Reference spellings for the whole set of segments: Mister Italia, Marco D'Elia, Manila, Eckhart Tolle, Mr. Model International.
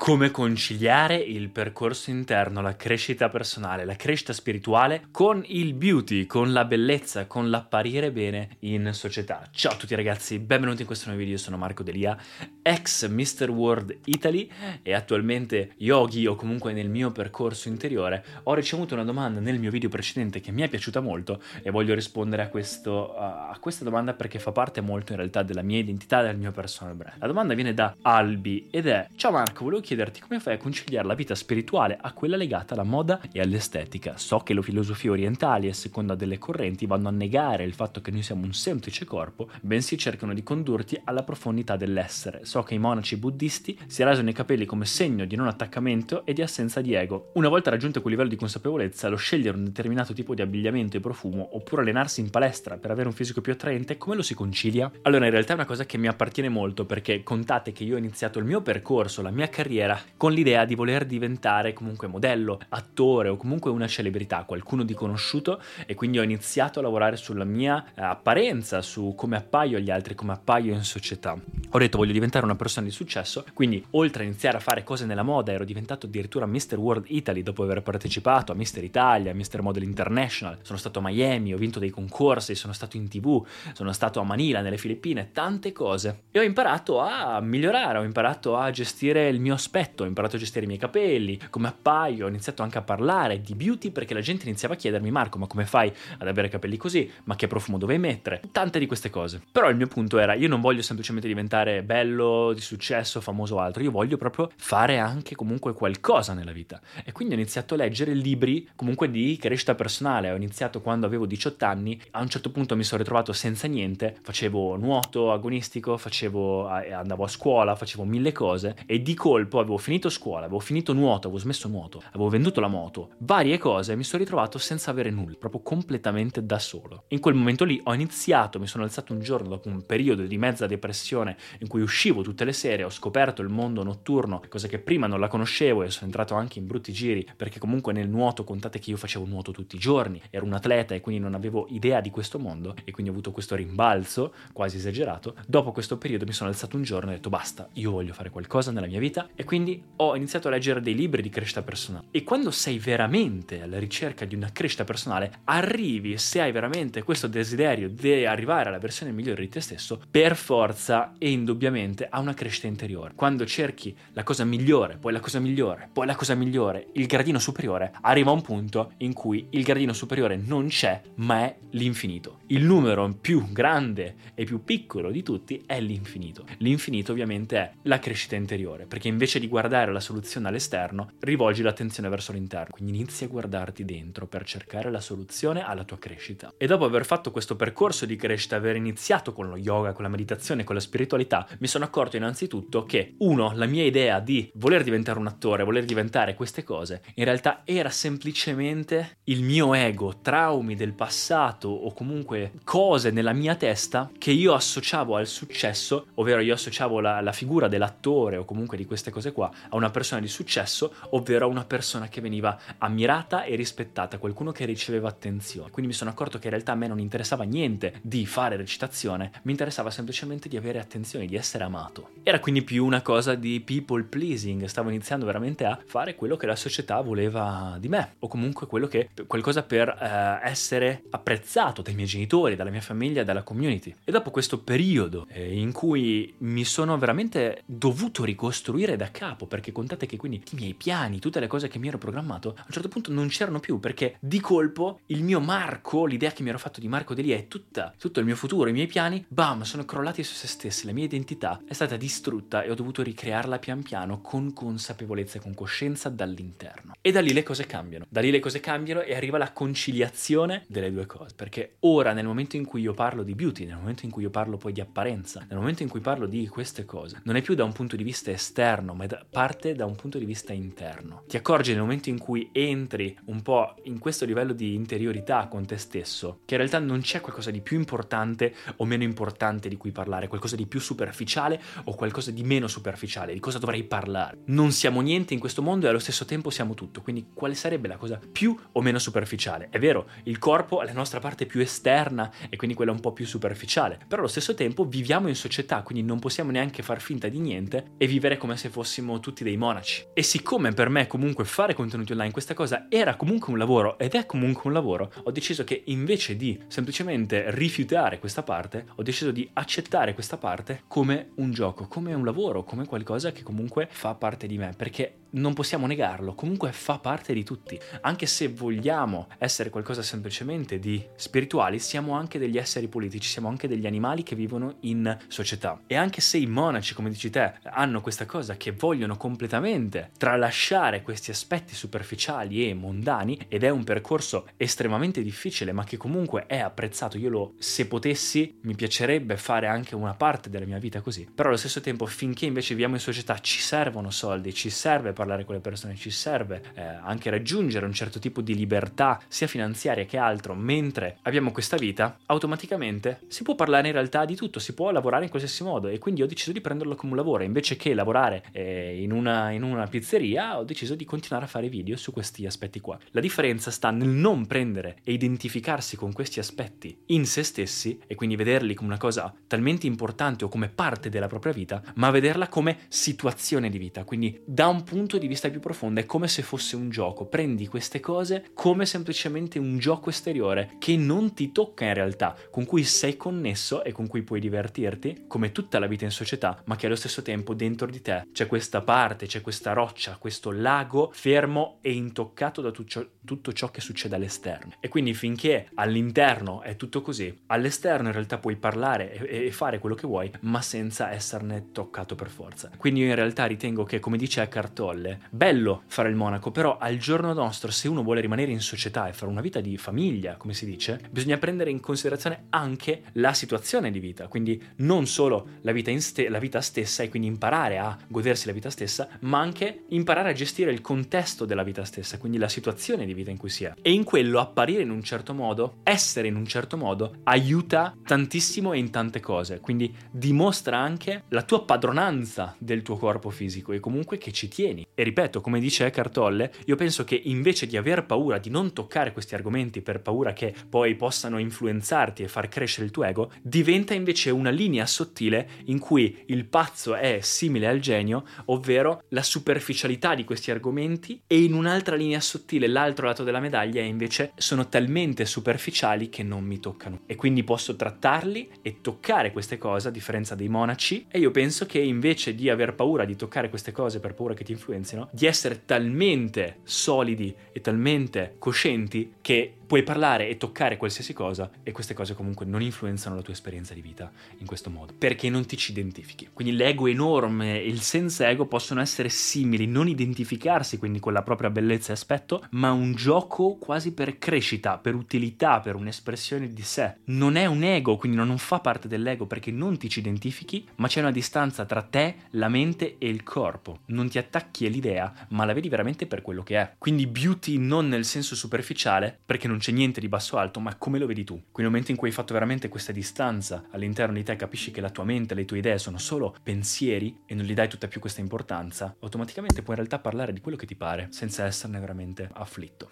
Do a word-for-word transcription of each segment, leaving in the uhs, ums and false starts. Come conciliare il percorso interno, la crescita personale, la crescita spirituale con il beauty, con la bellezza, con l'apparire bene in società. Ciao a tutti ragazzi, benvenuti in questo nuovo video, sono Marco D'Elia, ex Mister World Italy e attualmente yogi o comunque nel mio percorso interiore. Ho ricevuto una domanda nel mio video precedente che mi è piaciuta molto e voglio rispondere a, questo, a questa domanda perché fa parte molto in realtà della mia identità e del mio personal brand. La domanda viene da Albi ed è: ciao Marco, volevo chiederti come fai a conciliare la vita spirituale a quella legata alla moda e all'estetica. So che le filosofie orientali, a seconda delle correnti, vanno a negare il fatto che noi siamo un semplice corpo, bensì cercano di condurti alla profondità dell'essere. So che i monaci buddisti si rasano i capelli come segno di non attaccamento e di assenza di ego. Una volta raggiunto quel livello di consapevolezza, lo scegliere un determinato tipo di abbigliamento e profumo, oppure allenarsi in palestra per avere un fisico più attraente, come lo si concilia? Allora, in realtà è una cosa che mi appartiene molto, perché contate che io ho iniziato il mio percorso, la mia carriera, con l'idea di voler diventare comunque modello, attore o comunque una celebrità, qualcuno di conosciuto, e quindi ho iniziato a lavorare sulla mia apparenza, su come appaio agli altri, come appaio in società. Ho detto voglio diventare una persona di successo, quindi oltre a iniziare a fare cose nella moda ero diventato addirittura Mister World Italy dopo aver partecipato a Mister Italia, a mister Model International, sono stato a Miami, ho vinto dei concorsi, sono stato in TV, sono stato a Manila, nelle Filippine, tante cose, e ho imparato a migliorare, ho imparato a gestire il mio aspetto, ho imparato a gestire i miei capelli, come appaio, ho iniziato anche a parlare di beauty perché la gente iniziava a chiedermi: Marco, ma come fai ad avere capelli così? Ma che profumo dovevi mettere? Tante di queste cose. Però il mio punto era: io non voglio semplicemente diventare bello, di successo, famoso o altro, io voglio proprio fare anche comunque qualcosa nella vita. E quindi ho iniziato a leggere libri comunque di crescita personale. Ho iniziato quando avevo diciotto anni, a un certo punto mi sono ritrovato senza niente, facevo nuoto agonistico, facevo, andavo a scuola, facevo mille cose e di colpo avevo finito scuola, avevo finito nuoto, avevo smesso nuoto, avevo venduto la moto, varie cose, mi sono ritrovato senza avere nulla, proprio completamente da solo. In quel momento lì ho iniziato, mi sono alzato un giorno dopo un periodo di mezza depressione in cui uscivo tutte le sere, ho scoperto il mondo notturno, cosa che prima non la conoscevo, e sono entrato anche in brutti giri perché comunque nel nuoto contate che io facevo nuoto tutti i giorni, ero un atleta e quindi non avevo idea di questo mondo e quindi ho avuto questo rimbalzo quasi esagerato. Dopo questo periodo mi sono alzato un giorno e ho detto basta, io voglio fare qualcosa nella mia vita. E quindi ho iniziato a leggere dei libri di crescita personale. E quando sei veramente alla ricerca di una crescita personale, arrivi, se hai veramente questo desiderio di arrivare alla versione migliore di te stesso, per forza e indubbiamente a una crescita interiore. Quando cerchi la cosa migliore, poi la cosa migliore, poi la cosa migliore, il gradino superiore, arriva un punto in cui il gradino superiore non c'è, ma è l'infinito. Il numero più grande e più piccolo di tutti è l'infinito. L'infinito ovviamente è la crescita interiore, perché invece Invece di guardare la soluzione all'esterno, rivolgi l'attenzione verso l'interno, quindi inizi a guardarti dentro per cercare la soluzione alla tua crescita. E dopo aver fatto questo percorso di crescita, aver iniziato con lo yoga, con la meditazione, con la spiritualità, mi sono accorto innanzitutto che, uno, la mia idea di voler diventare un attore, voler diventare queste cose, in realtà era semplicemente il mio ego, traumi del passato o comunque cose nella mia testa che io associavo al successo, ovvero io associavo la, la figura dell'attore o comunque di queste cose qua a una persona di successo, ovvero a una persona che veniva ammirata e rispettata, qualcuno che riceveva attenzione. Quindi mi sono accorto che in realtà a me non interessava niente di fare recitazione, mi interessava semplicemente di avere attenzione, di essere amato. Era quindi più una cosa di people pleasing, stavo iniziando veramente a fare quello che la società voleva di me, o comunque quello che qualcosa per eh, essere apprezzato dai miei genitori, dalla mia famiglia, dalla community. E dopo questo periodo eh, in cui mi sono veramente dovuto ricostruire da capo, perché contate che quindi i miei piani, tutte le cose che mi ero programmato a un certo punto non c'erano più, perché di colpo il mio Marco, l'idea che mi ero fatto di Marco D'Elia e tutta, tutto il mio futuro, i miei piani, bam, sono crollati su se stessi, le mie identità è stata distrutta e ho dovuto ricrearla pian piano con consapevolezza e con coscienza dall'interno. E da lì le cose cambiano. Da lì le cose cambiano e arriva la conciliazione delle due cose. Perché ora, nel momento in cui io parlo di beauty, nel momento in cui io parlo poi di apparenza, nel momento in cui parlo di queste cose, non è più da un punto di vista esterno, ma da, parte da un punto di vista interno. Ti accorgi nel momento in cui entri un po' in questo livello di interiorità con te stesso, che in realtà non c'è qualcosa di più importante o meno importante di cui parlare, qualcosa di più superficiale o qualcosa di meno superficiale, di cosa dovrei parlare. Non siamo niente in questo mondo e allo stesso tempo siamo tutto, quindi quale sarebbe la cosa più o meno superficiale? È vero, il corpo è la nostra parte più esterna e quindi quella un po' più superficiale, però allo stesso tempo viviamo in società, quindi non possiamo neanche far finta di niente e vivere come se fossimo tutti dei monaci. E siccome per me comunque fare contenuti online, questa cosa era comunque un lavoro ed è comunque un lavoro, ho deciso che invece di semplicemente rifiutare questa parte, ho deciso di accettare questa parte come un gioco, come un lavoro, come qualcosa che comunque fa parte di me, perché non possiamo negarlo, comunque fa parte di tutti. Anche se vogliamo essere qualcosa semplicemente di spirituali, siamo anche degli esseri politici, siamo anche degli animali che vivono in società. E anche se i monaci, come dici te, hanno questa cosa che vogliono completamente tralasciare questi aspetti superficiali e mondani, ed è un percorso estremamente difficile ma che comunque è apprezzato, io lo, se potessi, mi piacerebbe fare anche una parte della mia vita così, però allo stesso tempo finché invece viviamo in società ci servono soldi, ci serve parlare con le persone, ci serve eh, anche raggiungere un certo tipo di libertà sia finanziaria che altro. Mentre abbiamo questa vita, automaticamente si può parlare in realtà di tutto, si può lavorare in qualsiasi modo, e quindi ho deciso di prenderlo come un lavoro. Invece che lavorare eh, in una, in una pizzeria, ho deciso di continuare a fare video su questi aspetti qua. La differenza sta nel non prendere e identificarsi con questi aspetti in se stessi e quindi vederli come una cosa talmente importante o come parte della propria vita, ma vederla come situazione di vita, quindi da un punto di vista più profondo è come se fosse un gioco. Prendi queste cose come semplicemente un gioco esteriore che non ti tocca in realtà, con cui sei connesso e con cui puoi divertirti come tutta la vita in società, ma che allo stesso tempo dentro di te c'è questa parte, c'è questa roccia, questo lago fermo e intoccato da tutto, tutto ciò che succede all'esterno. E quindi finché all'interno è tutto così, all'esterno in realtà puoi parlare e, e fare quello che vuoi, ma senza esserne toccato per forza. Quindi io in realtà ritengo che, come dice Eckhart Tolle, bello fare il monaco, però al giorno nostro, se uno vuole rimanere in società e fare una vita di famiglia, come si dice, bisogna prendere in considerazione anche la situazione di vita, quindi non solo la vita, in ste- la vita stessa, e quindi imparare a godersi la vita stessa, ma anche imparare a gestire il contesto della vita stessa, quindi la situazione di vita in cui si è. E in quello apparire in un certo modo, essere in un certo modo, aiuta tantissimo e in tante cose, quindi dimostra anche la tua padronanza del tuo corpo fisico e comunque che ci tieni. E ripeto, come dice Eckhart Tolle, io penso che invece di aver paura di non toccare questi argomenti per paura che poi possano influenzarti e far crescere il tuo ego, diventa invece una linea sottile in cui il pazzo è simile al genio, ovvero la superficialità di questi argomenti, e in un'altra linea sottile, l'altro lato della medaglia, invece sono talmente superficiali che non mi toccano. E quindi posso trattarli e toccare queste cose, a differenza dei monaci, e io penso che invece di aver paura di toccare queste cose per paura che ti influenzano, di essere talmente solidi e talmente coscienti che puoi parlare e toccare qualsiasi cosa, e queste cose comunque non influenzano la tua esperienza di vita in questo modo, perché non ti ci identifichi. Quindi l'ego enorme e il senza ego possono essere simili, non identificarsi quindi con la propria bellezza e aspetto, ma un gioco quasi per crescita, per utilità, per un'espressione di sé. Non è un ego, quindi non fa parte dell'ego perché non ti ci identifichi, ma c'è una distanza tra te, la mente e il corpo. Non ti attacchi all'idea, ma la vedi veramente per quello che è. Quindi beauty non nel senso superficiale, perché non c'è niente di basso alto, ma come lo vedi tu. Quindi nel momento in cui hai fatto veramente questa distanza all'interno di te, capisci che la tua mente, le tue idee sono solo pensieri e non gli dai tutta più questa importanza, automaticamente puoi in realtà parlare di quello che ti pare senza esserne veramente afflitto.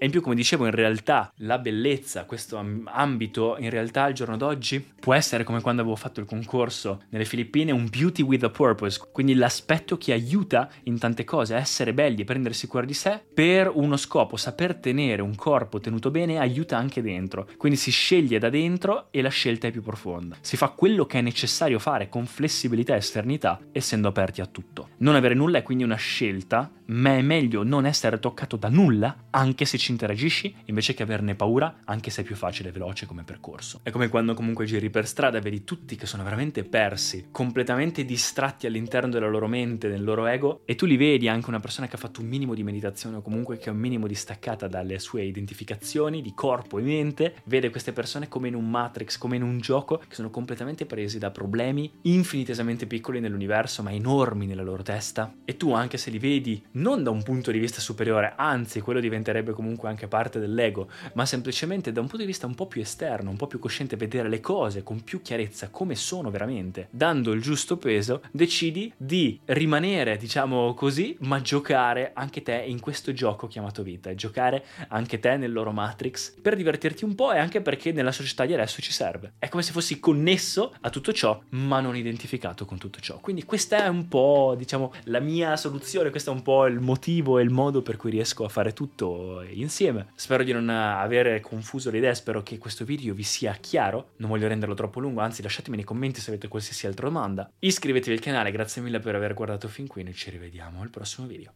E in più, come dicevo, in realtà la bellezza, questo ambito, in realtà al giorno d'oggi può essere come quando avevo fatto il concorso nelle Filippine, un beauty with a purpose, quindi l'aspetto che aiuta in tante cose, essere belli e prendersi cura di sé per uno scopo. Saper tenere un corpo tenuto bene aiuta anche dentro, quindi si sceglie da dentro e la scelta è più profonda. Si fa quello che è necessario fare con flessibilità e esternità, essendo aperti a tutto. Non avere nulla è quindi una scelta ma è meglio non essere toccato da nulla, anche se ci interagisci, invece che averne paura, anche se è più facile e veloce come percorso. È come quando comunque giri per strada, vedi tutti che sono veramente persi, completamente distratti all'interno della loro mente, del loro ego, e tu li vedi, anche una persona che ha fatto un minimo di meditazione o comunque che è un minimo distaccata dalle sue identificazioni di corpo e mente, vede queste persone come in un Matrix, come in un gioco, che sono completamente presi da problemi infinitesimamente piccoli nell'universo, ma enormi nella loro testa. E tu, anche se li vedi non da un punto di vista superiore, anzi quello diventerebbe comunque anche parte dell'ego, ma semplicemente da un punto di vista un po' più esterno, un po' più cosciente, vedere le cose con più chiarezza come sono veramente, dando il giusto peso, decidi di rimanere, diciamo così, ma giocare anche te in questo gioco chiamato vita, e giocare anche te nel loro Matrix per divertirti un po', e anche perché nella società di adesso ci serve. È come se fossi connesso a tutto ciò, ma non identificato con tutto ciò. Quindi questa è un po', diciamo, la mia soluzione, questo è un po' il motivo e il modo per cui riesco a fare tutto insieme. Spero di non avere confuso le idee, spero che questo video vi sia chiaro, non voglio renderlo troppo lungo, anzi lasciatemi nei commenti se avete qualsiasi altra domanda. Iscrivetevi al canale, grazie mille per aver guardato fin qui, noi ci rivediamo al prossimo video.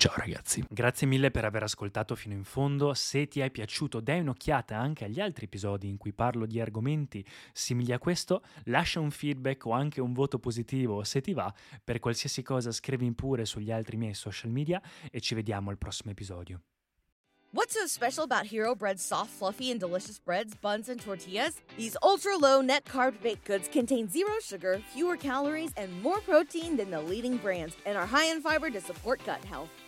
Ciao ragazzi. Grazie mille per aver ascoltato fino in fondo. Se ti è piaciuto, dai un'occhiata anche agli altri episodi in cui parlo di argomenti simili a questo. Lascia un feedback o anche un voto positivo se ti va. Per qualsiasi cosa scrivimi pure sugli altri miei social media e ci vediamo al prossimo episodio. What's so special about Hero Bread's soft, fluffy, and delicious breads, buns, and tortillas? These ultra-low net-carb baked goods contain zero sugar, fewer calories, and more protein than the leading brands, and are high in fiber to support gut health.